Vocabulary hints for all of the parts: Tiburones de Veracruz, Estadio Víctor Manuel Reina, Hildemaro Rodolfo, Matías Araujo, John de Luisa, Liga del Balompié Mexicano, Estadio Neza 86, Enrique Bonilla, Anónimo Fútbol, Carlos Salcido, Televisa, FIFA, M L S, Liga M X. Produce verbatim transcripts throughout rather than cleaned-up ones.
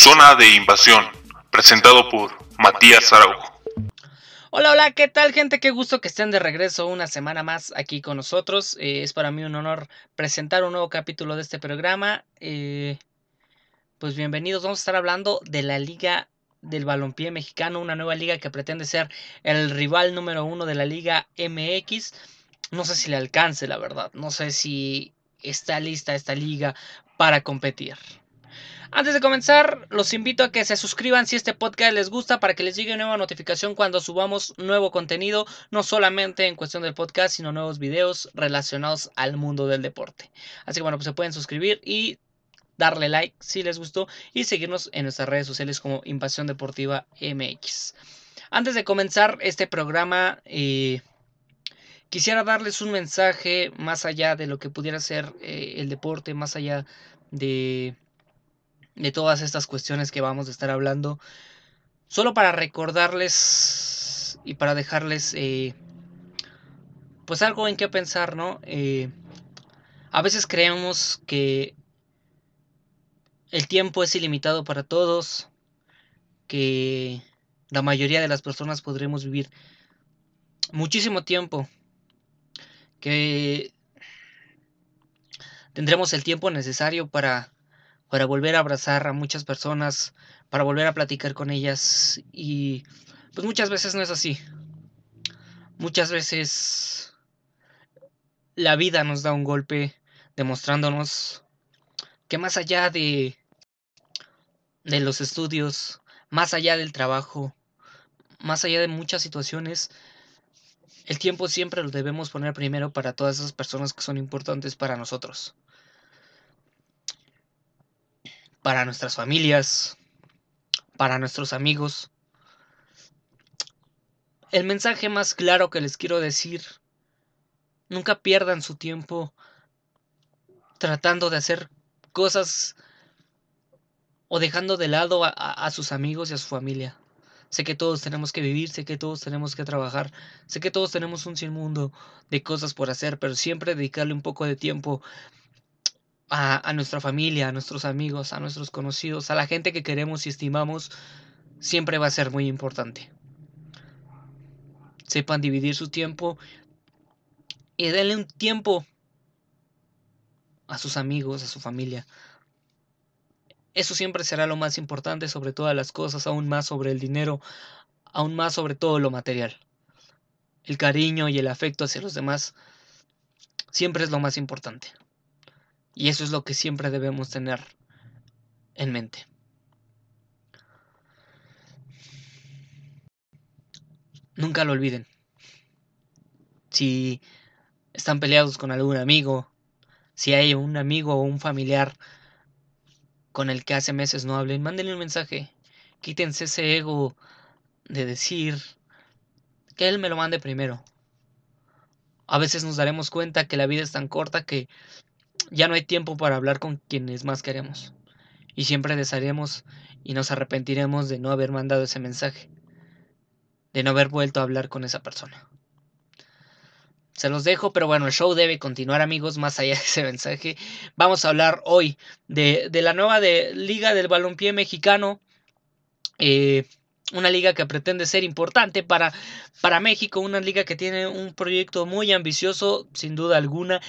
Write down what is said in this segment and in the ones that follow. Zona de Invasión, presentado por Matías Araujo. Hola, hola, ¿qué tal, gente? Qué gusto que estén de regreso una semana más aquí con nosotros. Eh, es para mí un honor presentar un nuevo capítulo de este programa. Eh, pues bienvenidos, vamos a estar hablando de la Liga del Balompié Mexicano, una nueva liga que pretende ser el rival número uno de la Liga M X. No sé si le alcance, la verdad, no sé si está lista esta liga para competir. Antes de comenzar, los invito a que se suscriban si este podcast les gusta para que les llegue una nueva notificación cuando subamos nuevo contenido, no solamente en cuestión del podcast, sino nuevos videos relacionados al mundo del deporte. Así que bueno, pues se pueden suscribir y darle like si les gustó y seguirnos en nuestras redes sociales como Invasión Deportiva M X. Antes de comenzar este programa, eh, quisiera darles un mensaje más allá de lo que pudiera ser eh, el deporte, más allá de... de todas estas cuestiones que vamos a estar hablando, solo para recordarles y para dejarles eh, pues algo en qué pensar, ¿no? Eh, a veces creemos que el tiempo es ilimitado para todos, que la mayoría de las personas podremos vivir muchísimo tiempo, que tendremos el tiempo necesario para para volver a abrazar a muchas personas, para volver a platicar con ellas, y pues muchas veces no es así. Muchas veces la vida nos da un golpe demostrándonos que más allá de, de los estudios, más allá del trabajo, más allá de muchas situaciones, el tiempo siempre lo debemos poner primero para todas esas personas que son importantes para nosotros. Para nuestras familias, para nuestros amigos. El mensaje más claro que les quiero decir: nunca pierdan su tiempo tratando de hacer cosas o dejando de lado a, a sus amigos y a su familia. Sé que todos tenemos que vivir, sé que todos tenemos que trabajar, sé que todos tenemos un sinmundo de cosas por hacer, pero siempre dedicarle un poco de tiempo A, a nuestra familia, a nuestros amigos, a nuestros conocidos, a la gente que queremos y estimamos, siempre va a ser muy importante. Sepan dividir su tiempo y denle un tiempo a sus amigos, a su familia. Eso siempre será lo más importante sobre todas las cosas, aún más sobre el dinero, aún más sobre todo lo material. El cariño y el afecto hacia los demás siempre es lo más importante. Y eso es lo que siempre debemos tener en mente. Nunca lo olviden. Si están peleados con algún amigo, si hay un amigo o un familiar con el que hace meses no hablen, mándenle un mensaje. Quítense ese ego de decir que él me lo mande primero. A veces nos daremos cuenta que la vida es tan corta que ya no hay tiempo para hablar con quienes más queremos. Y siempre desharemos y nos arrepentiremos de no haber mandado ese mensaje, de no haber vuelto a hablar con esa persona. Se los dejo, pero bueno, el show debe continuar, amigos, más allá de ese mensaje. Vamos a hablar hoy de, de la nueva de Liga del Balompié Mexicano. Eh, una liga que pretende ser importante para, para México. Una liga que tiene un proyecto muy ambicioso, sin duda alguna.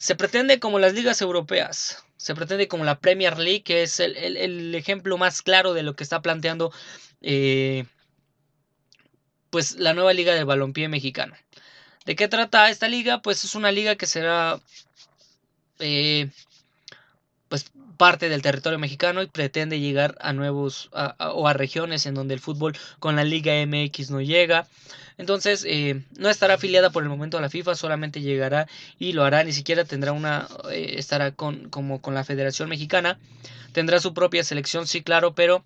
Se pretende como las ligas europeas, se pretende como la Premier League, que es el, el, el ejemplo más claro de lo que está planteando eh, pues la nueva Liga del Balompié Mexicano. ¿De qué trata esta liga? Pues es una liga que será eh, pues parte del territorio mexicano y pretende llegar a nuevos a, a, o a regiones en donde el fútbol con la Liga M X no llega. Entonces eh, no estará afiliada por el momento a la FIFA, solamente llegará y lo hará, ni siquiera tendrá una, eh, estará con, como con la Federación Mexicana, tendrá su propia selección, sí, claro, pero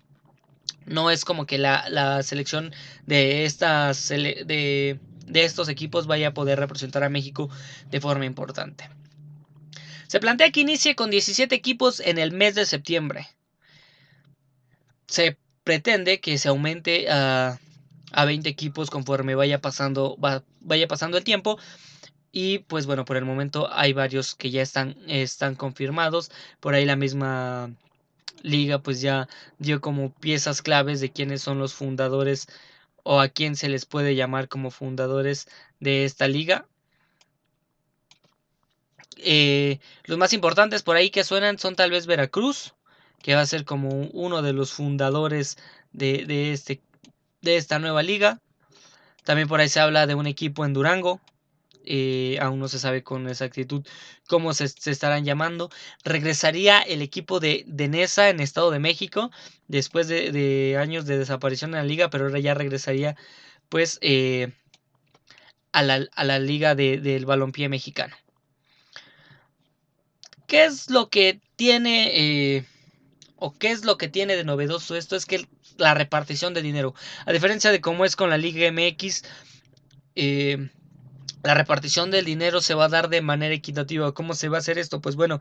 no es como que la, la selección de, estas, de, de estos equipos vaya a poder representar a México de forma importante. Se plantea que inicie con diecisiete equipos en el mes de septiembre. Se pretende que se aumente a, a veinte equipos conforme vaya pasando, va, vaya pasando el tiempo. Y pues bueno, por el momento hay varios que ya están, están confirmados. Por ahí la misma liga pues ya dio como piezas claves de quiénes son los fundadores o a quién se les puede llamar como fundadores de esta liga. Eh, los más importantes por ahí que suenan son tal vez Veracruz, que va a ser como uno de los fundadores de, de, este, de esta nueva liga. También por ahí se habla de un equipo en Durango. Eh, aún no se sabe con exactitud cómo se, se estarán llamando. Regresaría el equipo de, de Neza en Estado de México después de, de años de desaparición en la liga, pero ahora ya regresaría pues eh, a, la, a la liga de, del balompié mexicano. ¿Qué es lo que tiene eh, o qué es lo que tiene de novedoso esto? Es que la repartición de dinero, a diferencia de cómo es con la Liga M X, eh, la repartición del dinero se va a dar de manera equitativa. ¿Cómo se va a hacer esto? Pues bueno,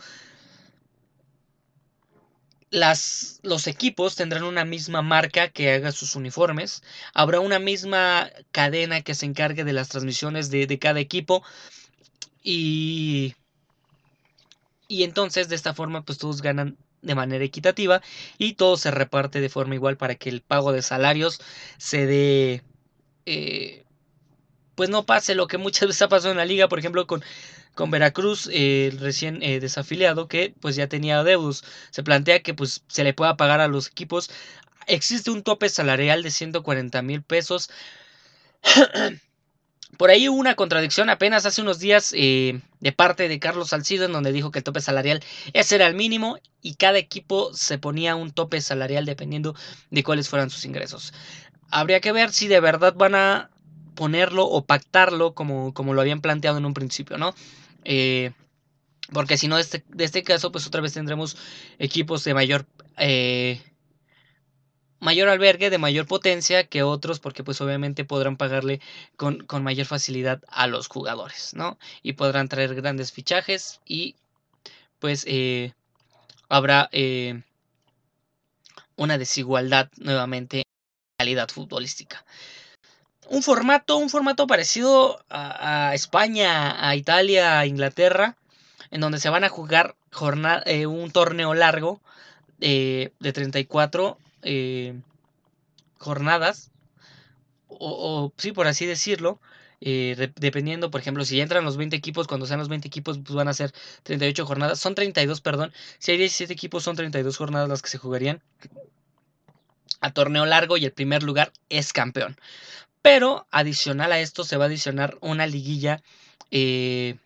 las, los equipos tendrán una misma marca que haga sus uniformes. Habrá una misma cadena que se encargue de las transmisiones de, de cada equipo. Y, y entonces de esta forma pues todos ganan de manera equitativa. Y todo se reparte de forma igual para que el pago de salarios se dé... Eh, pues no pase lo que muchas veces ha pasado en la liga, por ejemplo con, con Veracruz, eh, recién eh, desafiliado, que pues ya tenía adeudos. Se plantea que pues se le pueda pagar a los equipos. Existe un tope salarial de ciento cuarenta mil pesos. Por ahí hubo una contradicción apenas hace unos días eh, de parte de Carlos Salcido, en donde dijo que el tope salarial ese era el mínimo y cada equipo se ponía un tope salarial dependiendo de cuáles fueran sus ingresos. Habría que ver si de verdad van a ponerlo o pactarlo como, como lo habían planteado en un principio, ¿no? Eh, porque si no, este, de este caso, pues otra vez tendremos equipos de mayor eh, mayor albergue, de mayor potencia que otros, porque pues obviamente podrán pagarle con, con mayor facilidad a los jugadores, ¿no? Y podrán traer grandes fichajes y pues eh, habrá eh, una desigualdad nuevamente en la calidad futbolística. Un formato, un formato parecido a, a España, a Italia, a Inglaterra, en donde se van a jugar jornada, eh, un torneo largo eh, de treinta y cuatro eh, jornadas, o, o sí, por así decirlo, eh, de, dependiendo, por ejemplo, si entran los veinte equipos, cuando sean los veinte equipos, pues van a ser treinta y ocho jornadas, son treinta y dos, perdón, si hay diecisiete equipos, son treinta y dos jornadas las que se jugarían a torneo largo y el primer lugar es campeón. Pero adicional a esto se va a adicionar una liguilla, eh,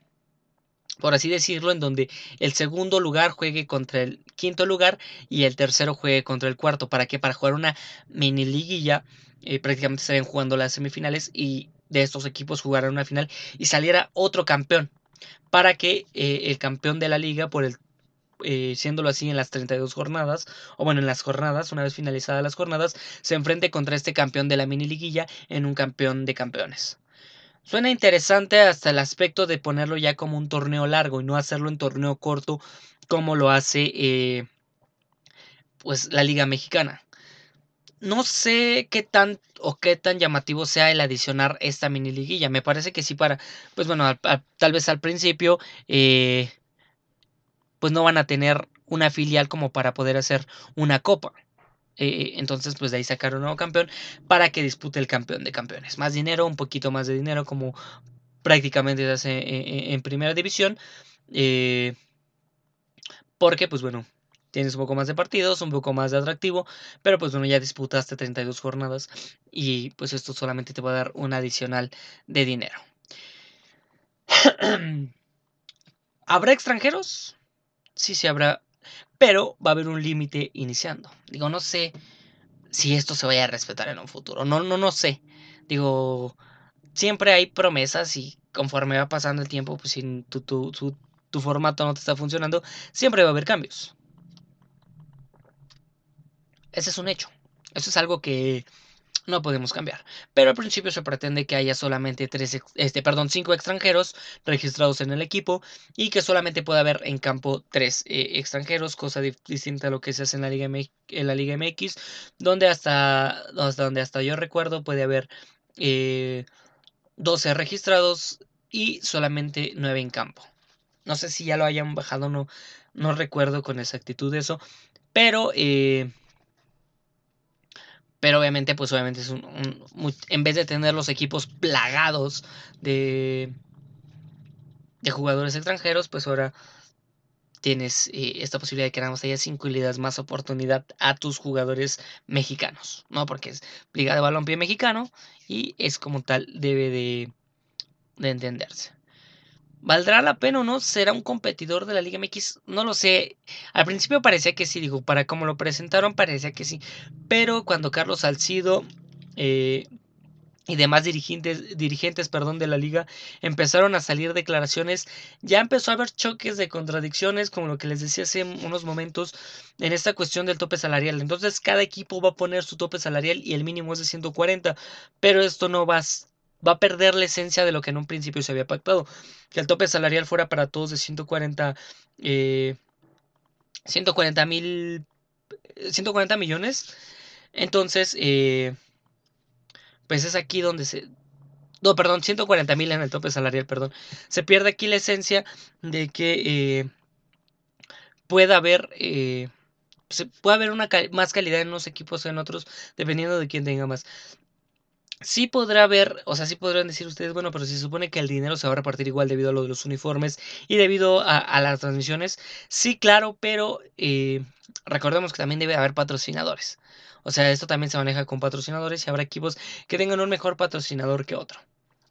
por así decirlo, en donde el segundo lugar juegue contra el quinto lugar y el tercero juegue contra el cuarto. ¿Para qué? Para jugar una mini liguilla, eh, prácticamente estarían jugando las semifinales y de estos equipos jugarán una final y saliera otro campeón. Para que eh, el campeón de la liga, por el, eh, siéndolo así en las treinta y dos jornadas, o bueno, en las jornadas, una vez finalizadas las jornadas, se enfrente contra este campeón de la mini liguilla en un campeón de campeones. Suena interesante hasta el aspecto de ponerlo ya como un torneo largo y no hacerlo en torneo corto como lo hace eh, pues la Liga Mexicana. No sé qué tan o qué tan llamativo sea el adicionar esta mini liguilla. Me parece que sí para, pues bueno, a, a, tal vez al principio eh, pues no van a tener una filial como para poder hacer una copa. Eh, entonces, pues de ahí sacar un nuevo campeón para que dispute el campeón de campeones. Más dinero, un poquito más de dinero, como prácticamente se hace en primera división. Eh, porque, pues bueno, tienes un poco más de partidos, un poco más de atractivo. Pero, pues bueno, ya disputaste treinta y dos jornadas y pues esto solamente te va a dar un adicional de dinero. ¿Habrá extranjeros? Sí, sí habrá, pero va a haber un límite iniciando. Digo, no sé si esto se vaya a respetar en un futuro. No, no, no sé. Digo, siempre hay promesas y conforme va pasando el tiempo, pues si tu, tu, tu, tu formato no te está funcionando, siempre va a haber cambios. Ese es un hecho. Eso es algo que no podemos cambiar. Pero al principio se pretende que haya solamente tres, este, perdón, cinco extranjeros registrados en el equipo y que solamente pueda haber en campo tres eh, extranjeros, cosa di distinta a lo que se hace en la Liga, en la Liga M X, donde hasta, hasta donde hasta yo recuerdo puede haber eh, doce registrados y solamente nueve en campo. No sé si ya lo hayan bajado, no, no recuerdo con exactitud eso, Pero, eh, pero obviamente, pues obviamente es un, un muy, en vez de tener los equipos plagados de, de jugadores extranjeros, pues ahora tienes eh, esta posibilidad de que nada más haya cinco y le das más oportunidad a tus jugadores mexicanos, ¿no? Porque es Liga de Balompié Mexicano y es como tal debe de, de entenderse. ¿Valdrá la pena o no? ¿Será un competidor de la Liga M X? No lo sé. Al principio parecía que sí, digo, para como lo presentaron parecía que sí. Pero cuando Carlos Salcido eh, y demás dirigentes, dirigentes perdón, de la Liga empezaron a salir declaraciones, ya empezó a haber choques de contradicciones, como lo que les decía hace unos momentos, en esta cuestión del tope salarial. Entonces cada equipo va a poner su tope salarial y el mínimo es de ciento cuarenta, pero esto no va a... va a perder la esencia de lo que en un principio se había pactado. Que el tope salarial fuera para todos de ciento cuarenta millones. Entonces, eh, pues es aquí donde se... No, perdón, ciento cuarenta mil en el tope salarial, perdón. Se pierde aquí la esencia de que eh, pueda haber... Eh, se puede haber una cal- más calidad en unos equipos o en otros, dependiendo de quién tenga más. Sí podrá haber, o sea, sí podrán decir ustedes, bueno, pero si se supone que el dinero se va a repartir igual debido a lo de los uniformes y debido a, a las transmisiones, sí, claro, pero eh, recordemos que también debe haber patrocinadores. O sea, esto también se maneja con patrocinadores y habrá equipos que tengan un mejor patrocinador que otro.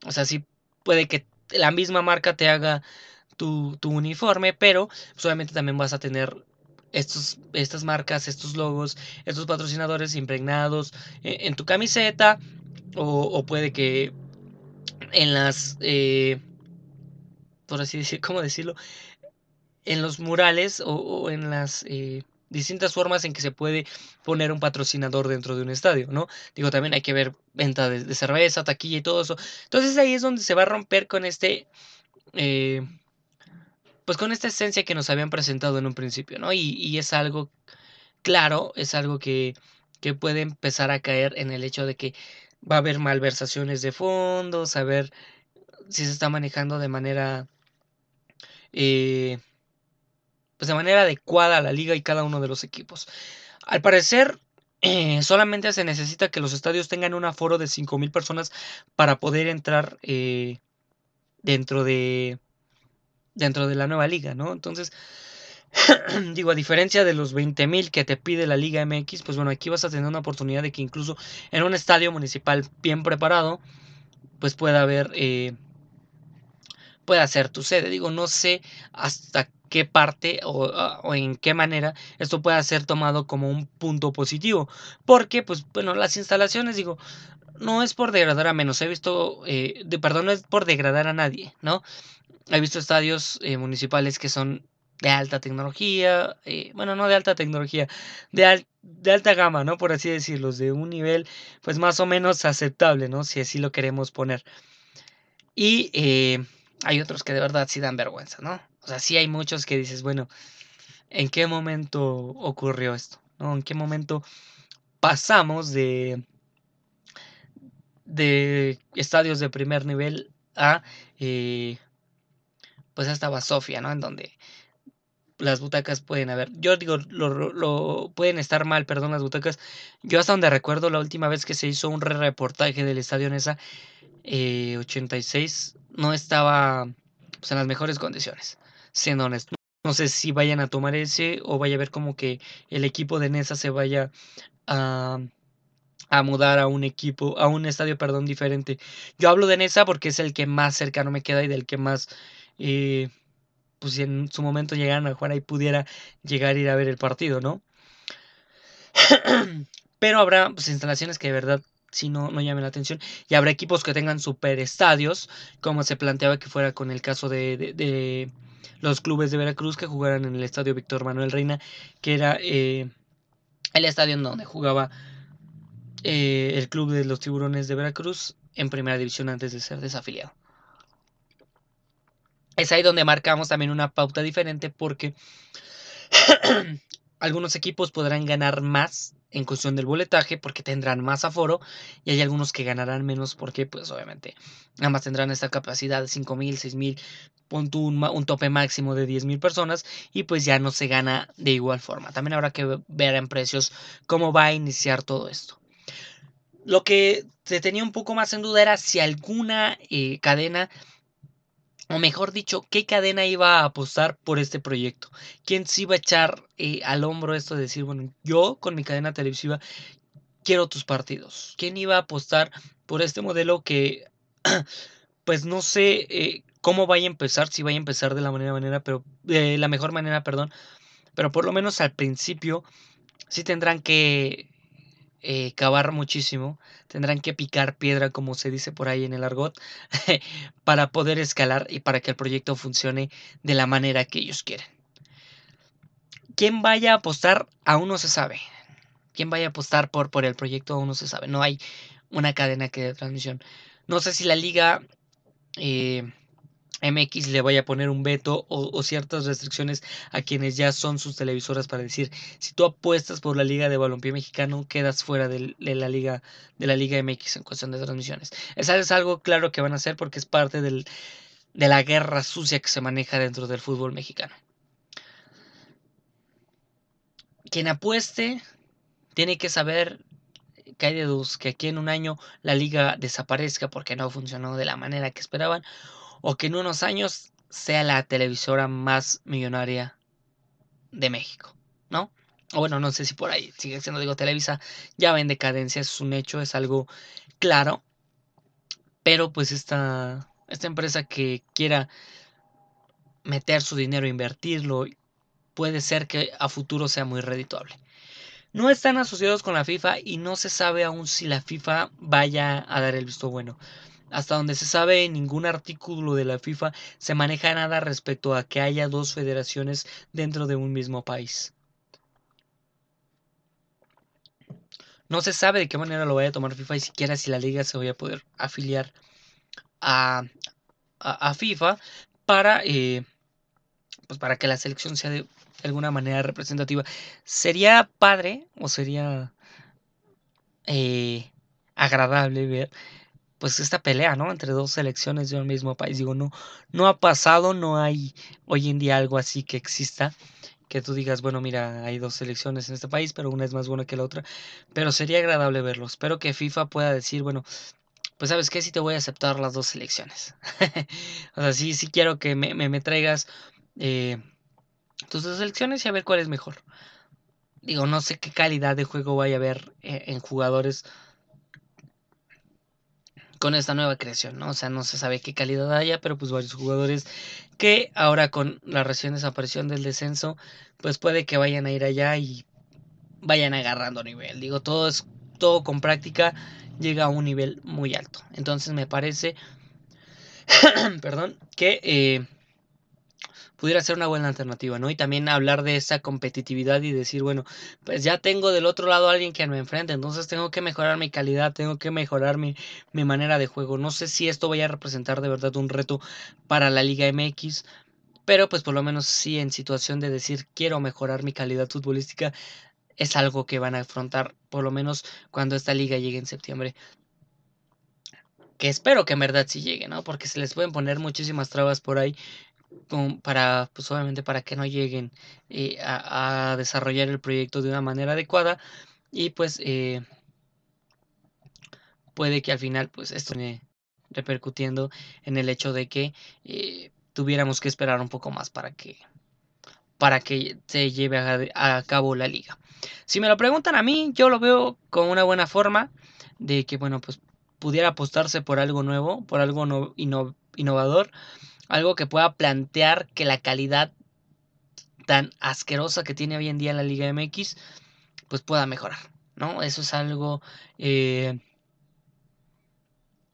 O sea, sí puede que la misma marca te haga tu, tu uniforme, pero pues, obviamente también vas a tener... Estos, estas marcas, estos logos, estos patrocinadores impregnados en, en tu camiseta, o, o puede que en las, eh, por así decir, ¿cómo decirlo? En los murales o, o en las eh, distintas formas en que se puede poner un patrocinador dentro de un estadio, ¿no? Digo, también hay que ver venta de, de cerveza, taquilla y todo eso. Entonces ahí es donde se va a romper con este... Eh, Pues con esta esencia que nos habían presentado en un principio, ¿no? Y, y es algo, claro, es algo que, que puede empezar a caer en el hecho de que va a haber malversaciones de fondos, a ver si se está manejando de manera, eh, pues de manera adecuada a la liga y cada uno de los equipos. Al parecer, eh, solamente se necesita que los estadios tengan un aforo de cinco mil personas para poder entrar eh, dentro de... dentro de la nueva liga, ¿no? Entonces, digo, a diferencia de los veinte mil que te pide la Liga M X, pues bueno, aquí vas a tener una oportunidad de que incluso en un estadio municipal bien preparado, pues pueda haber, eh, pueda ser tu sede. Digo, no sé hasta qué parte o, o en qué manera esto pueda ser tomado como un punto positivo, porque, pues bueno, las instalaciones, digo, no es por degradar a menos, he visto, eh, de, perdón, no es por degradar a nadie, ¿no? He visto estadios eh, municipales que son de alta tecnología, eh, bueno, no de alta tecnología, de, al, de alta gama, ¿no? Por así decirlos, de un nivel pues más o menos aceptable, ¿no? Si así lo queremos poner. Y eh, hay otros que de verdad sí dan vergüenza, ¿no? O sea, sí hay muchos que dices, bueno, ¿en qué momento ocurrió esto? ¿No? ¿En qué momento pasamos de, de estadios de primer nivel a... Eh, pues hasta Basofia, ¿no? En donde las butacas pueden haber... Yo digo, lo, lo pueden estar mal, perdón, las butacas. Yo hasta donde recuerdo la última vez que se hizo un reportaje del Estadio Neza eh, ochenta y seis, no estaba pues, en las mejores condiciones, siendo honesto. No sé si vayan a tomar ese o vaya a ver como que el equipo de Neza se vaya a... a mudar a un equipo, a un estadio, perdón, diferente. Yo hablo de Neza porque es el que más cercano me queda y del que más, eh, pues si en su momento llegaran a jugar ahí pudiera llegar a ir a ver el partido, ¿no? Pero habrá pues, instalaciones que de verdad si no, no llamen la atención y habrá equipos que tengan super estadios, como se planteaba que fuera con el caso de, de, de los clubes de Veracruz que jugaran en el estadio Víctor Manuel Reina, que era eh, el estadio en donde jugaba Eh, el club de los Tiburones de Veracruz en primera división antes de ser desafiliado. Es ahí donde marcamos también una pauta diferente porque algunos equipos podrán ganar más en cuestión del boletaje, porque tendrán más aforo, y hay algunos que ganarán menos porque pues obviamente nada más tendrán esta capacidad de cinco mil, seis mil, pon tú un, un tope máximo de diez mil personas, y pues ya no se gana de igual forma. También habrá que ver en precios cómo va a iniciar todo esto. Lo que se tenía un poco más en duda era si alguna eh, cadena, o mejor dicho, qué cadena iba a apostar por este proyecto. ¿Quién se iba a echar eh, al hombro esto de decir, bueno, yo con mi cadena televisiva quiero tus partidos? ¿Quién iba a apostar por este modelo que, pues no sé eh, cómo vaya a empezar, si vaya a empezar de la, manera, manera, pero, de la mejor manera, perdón, pero por lo menos al principio sí tendrán que Eh, cavar muchísimo, tendrán que picar piedra, como se dice por ahí en el argot, para poder escalar y para que el proyecto funcione de la manera que ellos quieren? ¿Quién vaya a apostar? Aún no se sabe. ¿Quién vaya a apostar por, por el proyecto? Aún no se sabe. No hay una cadena que dé transmisión. No sé si la Liga eh, M X le vaya a poner un veto o, o ciertas restricciones a quienes ya son sus televisoras para decir, si tú apuestas por la Liga de Balompié Mexicano, quedas fuera de, de la liga de la Liga M X en cuestión de transmisiones. Eso es algo claro que van a hacer porque es parte del, de la guerra sucia que se maneja dentro del fútbol mexicano. Quien apueste tiene que saber que hay de dos, que aquí en un año la liga desaparezca porque no funcionó de la manera que esperaban, o que en unos años sea la televisora más millonaria de México, ¿no? O bueno, no sé si por ahí sigue siendo, digo, Televisa ya va en decadencia, es un hecho, es algo claro. Pero pues esta, esta empresa que quiera meter su dinero, invertirlo, puede ser que a futuro sea muy redituable. No están asociados con la FIFA y no se sabe aún si la FIFA vaya a dar el visto bueno. Hasta donde se sabe, en ningún artículo de la FIFA se maneja nada respecto a que haya dos federaciones dentro de un mismo país. No se sabe de qué manera lo vaya a tomar FIFA y siquiera si la liga se vaya a poder afiliar a, a, a FIFA para, eh, pues para que la selección sea de alguna manera representativa. Sería padre o sería eh, agradable ver pues esta pelea, ¿no?, entre dos selecciones de un mismo país. Digo, no, no ha pasado, no hay hoy en día algo así que exista, que tú digas, bueno, mira, hay dos selecciones en este país, pero una es más buena que la otra, pero sería agradable verlo. Espero que FIFA pueda decir, bueno, pues ¿sabes qué? Sí te voy a aceptar las dos selecciones. O sea, sí, sí quiero que me, me, me traigas eh, tus dos selecciones y a ver cuál es mejor. Digo, no sé qué calidad de juego vaya a haber eh, en jugadores con esta nueva creación, ¿no? O sea, no se sabe qué calidad haya, pero pues varios jugadores que ahora con la recién desaparición del descenso, pues puede que vayan a ir allá y vayan agarrando nivel. Digo, todo es todo con práctica llega a un nivel muy alto. Entonces me parece, perdón, que eh, pudiera ser una buena alternativa, ¿no? Y también hablar de esa competitividad y decir, bueno, pues ya tengo del otro lado a alguien que me enfrente, entonces tengo que mejorar mi calidad, tengo que mejorar mi, mi manera de juego. No sé si esto vaya a representar de verdad un reto para la Liga M X, pero pues por lo menos sí en situación de decir, quiero mejorar mi calidad futbolística, es algo que van a afrontar por lo menos cuando esta liga llegue en septiembre. Que espero que en verdad sí llegue, ¿no? Porque se les pueden poner muchísimas trabas por ahí, para pues obviamente para que no lleguen eh, a, a desarrollar el proyecto de una manera adecuada, y pues eh, puede que al final pues esto esté repercutiendo en el hecho de que eh, tuviéramos que esperar un poco más para que para que se lleve a, a cabo la liga. Si me lo preguntan a mí, yo lo veo como una buena forma de que, bueno, pues pudiera apostarse por algo nuevo, por algo no, inno, innovador, algo que pueda plantear que la calidad tan asquerosa que tiene hoy en día la Liga M X, pues pueda mejorar, ¿no? Eso es algo, eh,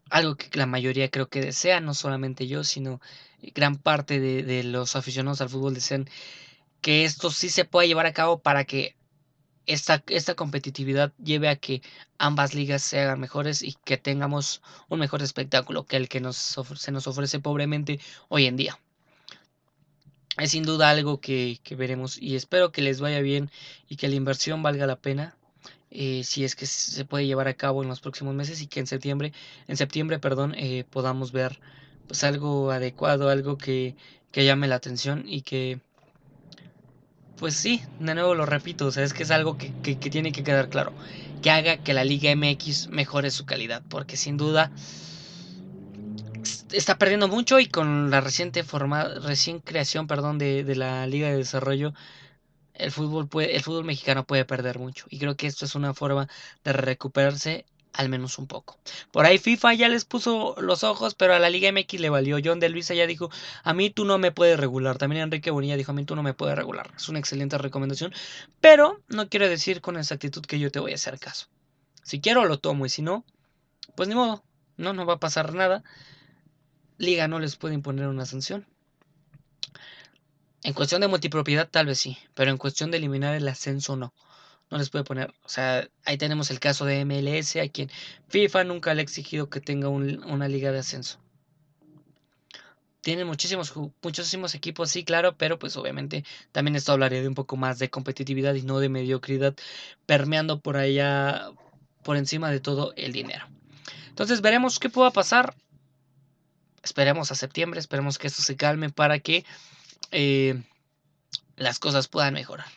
algo que la mayoría creo que desea, no solamente yo, sino gran parte de, de los aficionados al fútbol desean que esto sí se pueda llevar a cabo para que esta, esta competitividad lleve a que ambas ligas se hagan mejores y que tengamos un mejor espectáculo que el que nos ofrece, se nos ofrece pobremente hoy en día. Es sin duda algo que, que veremos y espero que les vaya bien y que la inversión valga la pena. Eh, si es que se puede llevar a cabo en los próximos meses, y que en septiembre, en septiembre perdón, eh, podamos ver pues algo adecuado, algo que, que llame la atención y que, pues sí, de nuevo lo repito, o sea, es que es algo que, que, que tiene que quedar claro, que haga que la Liga M X mejore su calidad, porque sin duda está perdiendo mucho, y con la reciente forma, recién creación perdón, de, de la Liga de Desarrollo, El fútbol, puede, el fútbol mexicano puede perder mucho, y creo que esto es una forma de recuperarse al menos un poco. Por ahí FIFA ya les puso los ojos, pero a la Liga M X le valió. John de Luisa ya dijo, a mí tú no me puedes regular. También Enrique Bonilla dijo, a mí tú no me puedes regular. Es una excelente recomendación, pero no quiero decir con exactitud que yo te voy a hacer caso. Si quiero lo tomo, y si no, pues ni modo, no, no va a pasar nada. Liga no les puede imponer una sanción. En cuestión de multipropiedad tal vez sí, pero en cuestión de eliminar el ascenso no, no les puede poner. O sea, ahí tenemos el caso de M L S, a quien FIFA nunca le ha exigido que tenga un, una liga de ascenso. Tienen muchísimos, muchísimos equipos, sí, claro, pero pues obviamente también esto hablaría de un poco más de competitividad y no de mediocridad permeando por allá, por encima de todo el dinero. Entonces veremos qué pueda pasar. Esperemos a septiembre, esperemos que esto se calme para que Eh, las cosas puedan mejorar.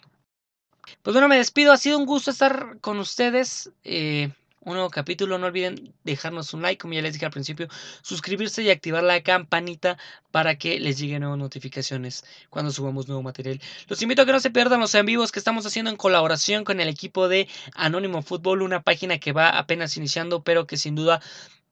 Pues bueno, me despido, ha sido un gusto estar con ustedes, eh, un nuevo capítulo. No olviden dejarnos un like, como ya les dije al principio, suscribirse y activar la campanita para que les lleguen nuevas notificaciones cuando subamos nuevo material. Los invito a que no se pierdan los en vivos que estamos haciendo en colaboración con el equipo de Anónimo Fútbol, una página que va apenas iniciando, pero que sin duda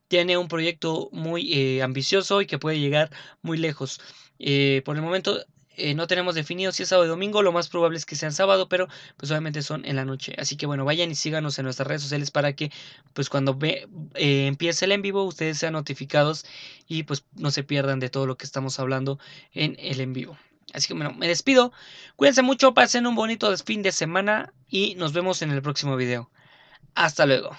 tiene un proyecto muy eh, ambicioso y que puede llegar muy lejos. Eh, por el momento eh, no tenemos definido si es sábado o domingo, lo más probable es que sean sábado, pero pues obviamente son en la noche. Así que bueno, vayan y síganos en nuestras redes sociales para que pues cuando ve, eh, empiece el en vivo ustedes sean notificados y pues no se pierdan de todo lo que estamos hablando en el en vivo. Así que bueno, me despido, cuídense mucho, pasen un bonito fin de semana y nos vemos en el próximo video. Hasta luego.